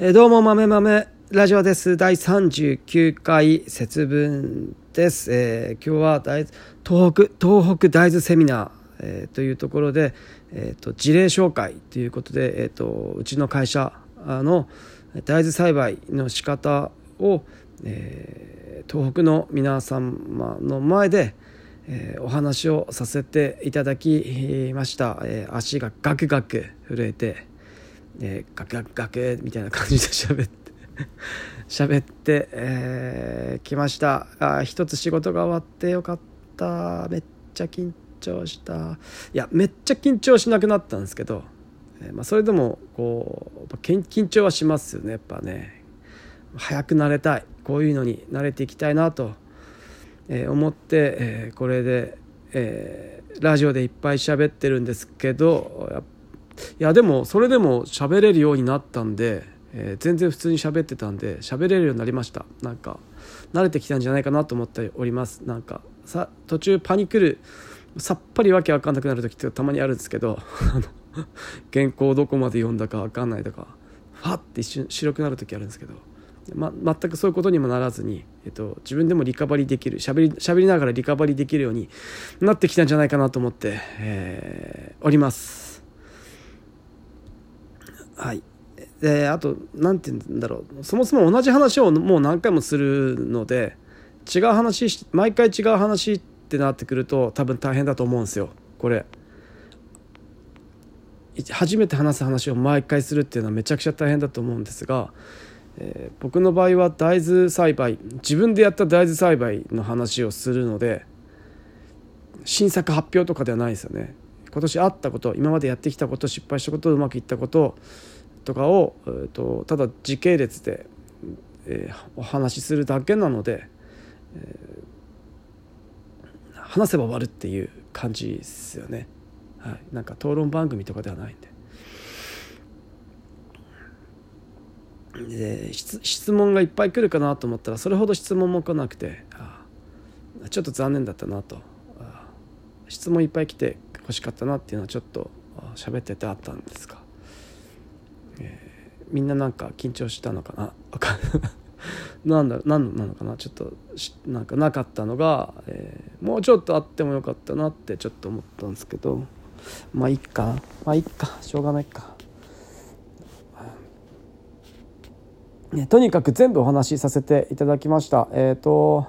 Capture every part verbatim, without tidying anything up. どうも豆豆ラジオです。だいさんじゅうきゅうかい節分です。えー、今日は大東北東北大豆セミナー、えー、というところで、えー、と事例紹介ということで、えー、とうちの会社の大豆栽培の仕方を、えー、東北の皆様の前で、えー、お話をさせていただきました。えー、足がガクガク震えてえー、ガクガクガクみたいな感じで喋って喋って、えー、きました。あ、一つ仕事が終わってよかった。めっちゃ緊張した。いやめっちゃ緊張しなくなったんですけど、えーまあ、それでもこう緊張はしますよね。やっぱね、早く慣れたい、こういうのに慣れていきたいなと思って、えー、これで、えー、ラジオでいっぱい喋ってるんですけど、やっぱいやでもそれでも喋れるようになったんで、えー、全然普通に喋ってたんで喋れるようになりました。なんか慣れてきたんじゃないかなと思っております。なんかさ途中パニクる、さっぱりわけわかんなくなる時ってたまにあるんですけど原稿をどこまで読んだかわかんないとかファッて一瞬白くなる時あるんですけど、ま、全くそういうことにもならずに、えっと、自分でもリカバリーできる、喋り、喋りながらリカバリーできるようになってきたんじゃないかなと思って、えー、おります。はい、であと何て言うんだろう、そもそも同じ話をもう何回もするので、違う話毎回違う話ってなってくると多分大変だと思うんですよ。これ初めて話す話を毎回するっていうのはめちゃくちゃ大変だと思うんですが、えー、僕の場合は大豆栽培、自分でやった大豆栽培の話をするので、新作発表とかではないですよね。今年あったこと、今までやってきたこと、失敗したこと、うまくいったこととかを、えー、とただ時系列で、えー、お話しするだけなので、えー、話せば終わるっていう感じですよね。はい、なんか討論番組とかではないんで、えー、質, 質問がいっぱい来るかなと思ったらそれほど質問も来なくて、あちょっと残念だったなと、あ質問いっぱい来て欲しかったなっていうのはちょっと喋っててあったんですが、えー、みんななんか緊張したのかななんだなんなのかな、ちょっとなんかなかったのが、えー、もうちょっとあってもよかったなってちょっと思ったんですけど、まあいいかまあいいかしょうがないか、ね、とにかく全部お話しさせていただきました。えっと、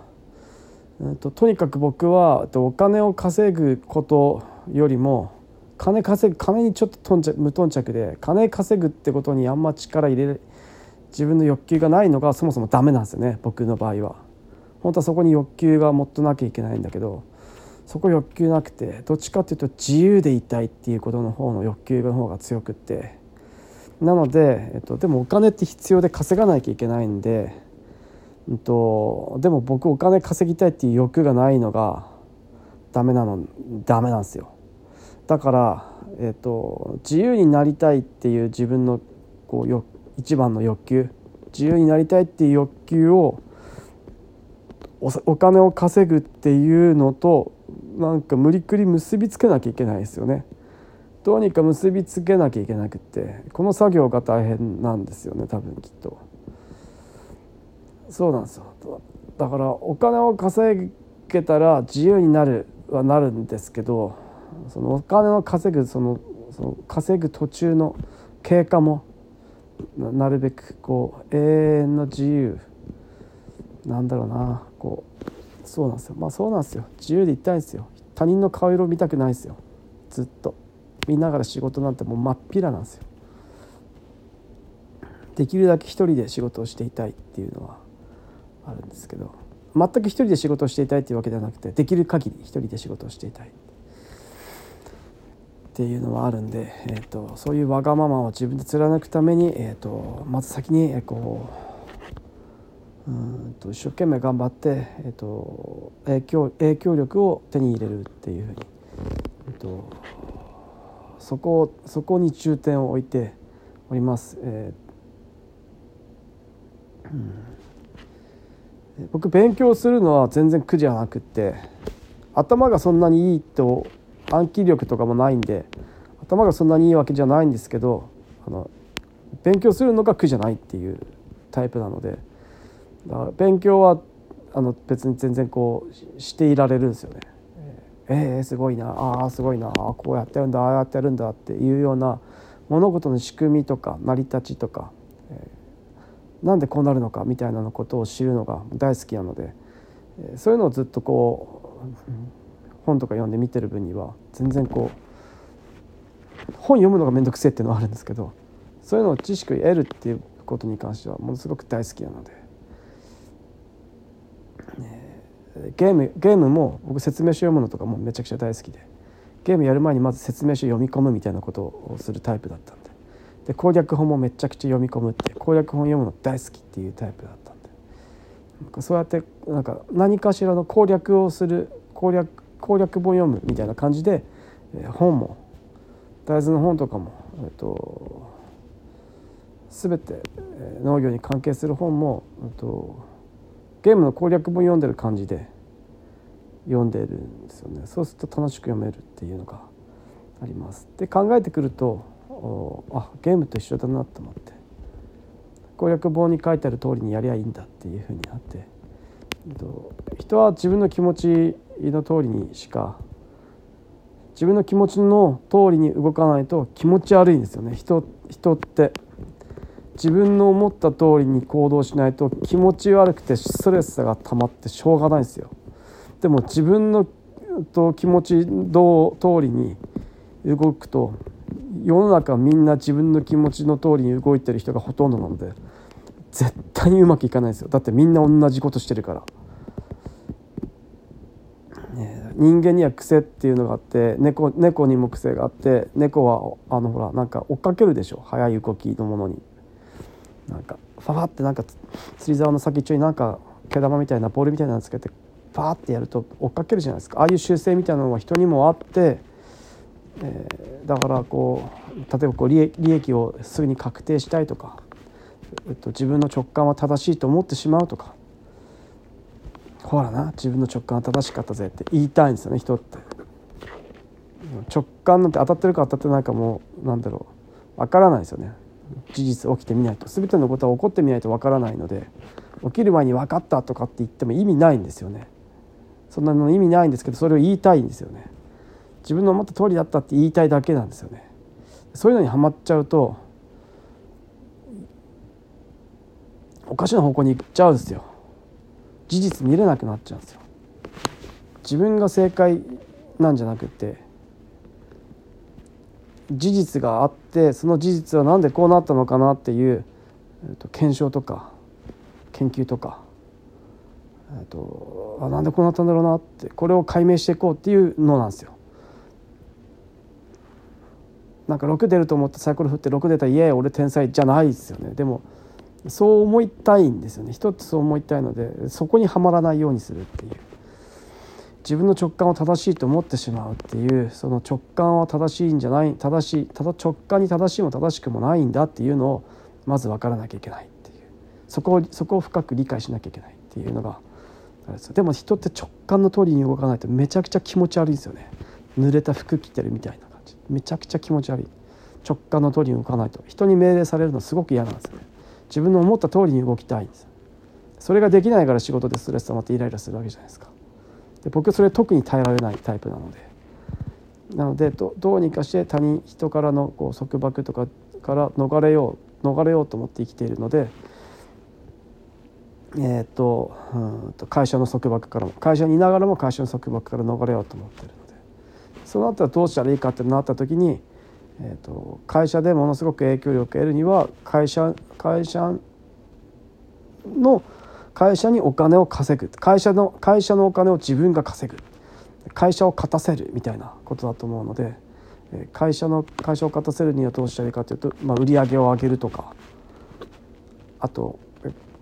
えーと、とにかく僕はお金を稼ぐことよりも金稼ぐ金にちょっと無頓着で、金稼ぐってことにあんま力入れ自分の欲求がないのがそもそもダメなんですよね。僕の場合は本当はそこに欲求がもっとなきゃいけないんだけど、そこ欲求なくて、どっちかっていうと自由でいたいっていうことの方の欲求の方が強くって、なので、えっと、でもお金って必要で稼がなきゃいけないんで、えっと、でも僕お金稼ぎたいっていう欲がないのがダメなのダメなんですよ。だから、えー、と自由になりたいっていう自分のこうよ一番の欲求、自由になりたいっていう欲求を お, お金を稼ぐっていうのとなんか無理くり結びつけなきゃいけないですよね。どうにか結びつけなきゃいけなくって、この作業が大変なんですよね、多分きっと。そうなんですよ。だからお金を稼げたら自由になるはなるんですけど、そのお金を稼ぐそのその稼ぐ途中の経過も な, なるべくこう永遠の自由なんだろうな、こうそうなんですよ。まあそうなんですよ。自由でいたいんですよ。他人の顔色見たくないですよ。ずっと見ながら仕事なんてもう真っ平なんですよ。できるだけ一人で仕事をしていたいっていうのはあるんですけど、全く一人で仕事をしていたいっていうわけではなくて、できる限り一人で仕事をしていたいっていうのはあるんで、えー、とそういうわがままを自分で貫くために、えー、とまず先にこううんと一生懸命頑張って、えー、と影響、影響力を手に入れるっていうふうに、えー、とそこをそこに重点を置いております。えーうん、僕勉強するのは全然苦じゃなくって、頭がそんなにいいと暗記力とかもないんで頭がそんなにいいわけじゃないんですけど、あの勉強するのが苦じゃないっていうタイプなので、だから勉強はあの別に全然こうしていられるんですよね。えー、えー、すごいなあーすごいなあこうやってるんだああやってるんだっていうような物事の仕組みとか成り立ちとか、えー、なんでこうなるのかみたいなのことを知るのが大好きなので、えー、そういうのをずっとこう本とか読んで見てる分には全然こう本読むのがめんどくせえっていうのはあるんですけど、そういうのを知識を得るっていうことに関してはものすごく大好きなので。ゲーム、ゲームも僕説明書読むのとかもめちゃくちゃ大好きで、ゲームやる前にまず説明書読み込むみたいなことをするタイプだったんで、で攻略本もめちゃくちゃ読み込むって攻略本読むの大好きっていうタイプだったんで、なんかそうやってなんか何かしらの攻略をする攻略、攻略本読むみたいな感じで、えー、本も大豆の本とかも、えーと、全て農業に関係する本も、えーとゲームの攻略本読んでる感じで読んでるんですよね。そうすると楽しく読めるっていうのがあります。で考えてくると、あ、ゲームと一緒だなと思って攻略本に書いてある通りにやりゃいいんだっていう風になって、人は自分の気持ちの通りにしか自分の気持ちの通りに動かないと気持ち悪いんですよね。人、人って。自分の思った通りに行動しないと気持ち悪くてストレスが溜まってしょうがないんですよ。でも自分の気持ちの通りに動くと世の中みんな自分の気持ちの通りに動いてる人がほとんどなので絶対にうまくいかないんですよ。だってみんな同じことしてるから。人間には癖っていうのがあって、 猫, 猫にも癖があって、猫はあのほらなんか追っかけるでしょ、速い動きのものに。なんかファファってなんか釣り竿の先っちょになんか毛玉みたいなボールみたいなのつけてファーってやると追っかけるじゃないですか。ああいう習性みたいなのは人にもあって、えー、だからこう例えばこう利益、利益をすぐに確定したいとか、えっと、自分の直感は正しいと思ってしまうとか、ほらな自分の直感は正しかったぜって言いたいんですよね、人って。直感なんて当たってるか当たってないかもなんだろうわからないですよね。事実起きてみないと、全てのことは起こってみないとわからないので、起きる前に分かったとかって言っても意味ないんですよね。そんなの意味ないんですけど、それを言いたいんですよね。自分の思った通りだったって言いたいだけなんですよね。そういうのにはまっちゃうとおかしな方向に行っちゃうんですよ。事実見れなくなっちゃうんですよ。自分が正解なんじゃなくて事実があって、その事実はなんでこうなったのかなっていう、えー、と検証とか研究とか、えー、とあなんでこうなったんだろうなって、これを解明していこうっていうのなんですよ。なんかろく出ると思ってサイコロ振ってろく出たイエーイ俺天才じゃないですよね。でもそう思いたいんですよね。人ってそう思いたいので、そこにはまらないようにするっていう、自分の直感を正しいと思ってしまうっていう、その直感は正しいんじゃない、正しい、ただ直感に正しいも正しくもないんだっていうのをまず分からなきゃいけないっていう、そこを、そこを深く理解しなきゃいけないっていうのがあれですよ。でも人って直感の通りに動かないとめちゃくちゃ気持ち悪いんですよね。濡れた服着てるみたいな感じ、めちゃくちゃ気持ち悪い。直感の通りに動かないと、人に命令されるのすごく嫌なんですよね。自分の思った通りに動きたいんです。それができないから仕事でストレス溜まってイライラするわけじゃないですか。で僕はそれ特に耐えられないタイプなので、なので ど, どうにかして他人人からのこう束縛とかから逃れよう逃れようと思って生きているので、えっとうんと会社の束縛からも、会社にいながらも会社の束縛から逃れようと思っているので、そうなったらどうしたらいいかってなった時に、えっと会社でものすごく影響力を得るには会社会社の会社にお金を稼ぐ、会社の会社のお金を自分が稼ぐ、会社を勝たせるみたいなことだと思うので、会社の会社を勝たせるにはどうしたらいいかというと、まあ、売り上げを上げるとか、あと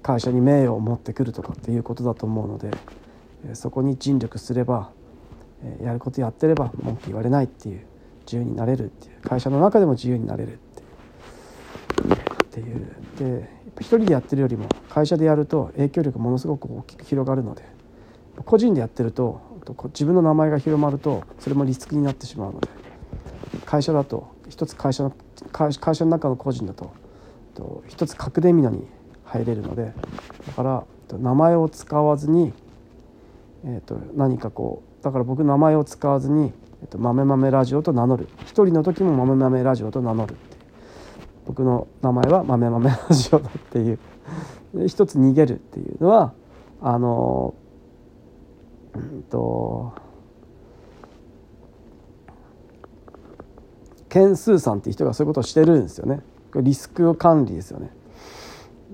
会社に名誉を持ってくるとかっていうことだと思うので、そこに尽力すれば、やることやってれば文句言われないっていう、自由になれるっていう、会社の中でも自由になれるっていう、っていうで。一人でやってるよりも会社でやると影響力ものすごく大きく広がるので、個人でやってると自分の名前が広まるとそれもリスクになってしまうので、会社だと一つ会社の、会社の中の個人だと一つ隠れ蓑に入れるので、だから名前を使わずに、えー、と何かこうだから僕名前を使わずに、えー、と豆豆ラジオと名乗る、一人の時も豆豆ラジオと名乗るっていう、僕の名前は豆豆ラジオだっていう一つ逃げるっていうのはあのー、うんとケンスーさんっていう人がそういうことをしてるんですよね。リスク管理ですよね。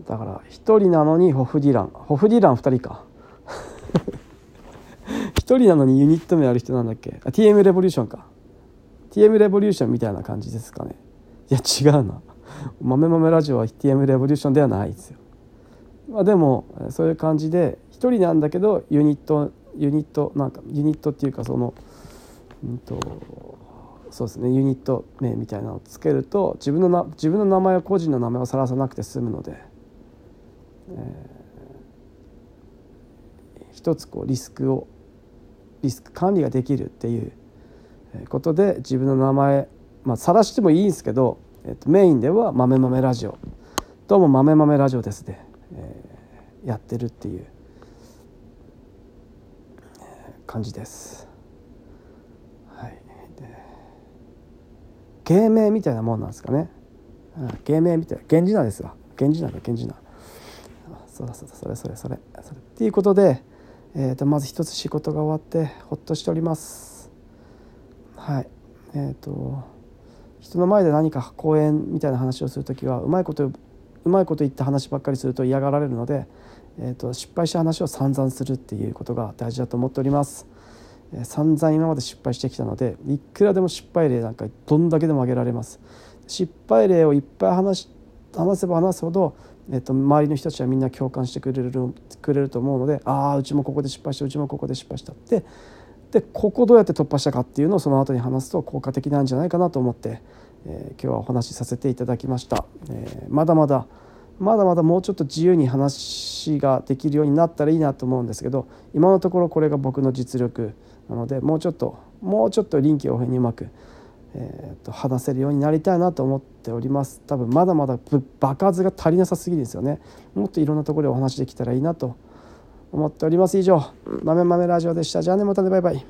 だから一人なのにホフディランホフディラン二人か一人なのにユニット名ある人なんだっけ、あ ティーエム レボリューションか ティーエム レボリューションみたいな感じですかね。いや違うな、豆豆ラジオは ティーエム レボリューションではないですよ。まあ、でもそういう感じで一人なんだけどユニットユニットなんかユニットっていうかそのうんとそうですね、ユニット名みたいなのをつけると自分のな自分の名前は個人の名前をさらさなくて済むので、えー、一つこうリスクをリスク管理ができるっていうことで自分の名前まあさらしてもいいんですけど、えー、とメインでは豆豆ラジオどうも豆豆ラジオですで、えー、やってるっていう感じです。芸名みたいなもんなんですかね。芸名みたいな源氏名ですわ。源氏名だ源氏名。そうだそうだそれそれそれそれ。っていうことで、えー、とまず一つ仕事が終わってほっとしております。はい。えー、と人の前で何か講演みたいな話をするときはうまいことうまいこと言った話ばっかりすると嫌がられるので、えー、と失敗した話を散々するっていうことが大事だと思っております。散々今まで失敗してきたのでいくらでも失敗例なんかどんだけでも挙げられます。失敗例をいっぱい話し、話せば話すほど、えっと、周りの人たちはみんな共感してくれる、くれると思うので、ああうちもここで失敗したうちもここで失敗したってでここどうやって突破したかっていうのをその後に話すと効果的なんじゃないかなと思って、えー、今日はお話しさせていただきました。えー、まだまだまだまだもうちょっと自由に話ができるようになったらいいなと思うんですけど、今のところこれが僕の実力なのでもうちょっともうちょっと臨機応変にうまく、えー、と話せるようになりたいなと思っております。多分まだまだ爆発が足りなさすぎですよね。もっといろんなところでお話できたらいいなと思っております。以上豆豆ラジオでした。じゃあね、またね、バイバイ。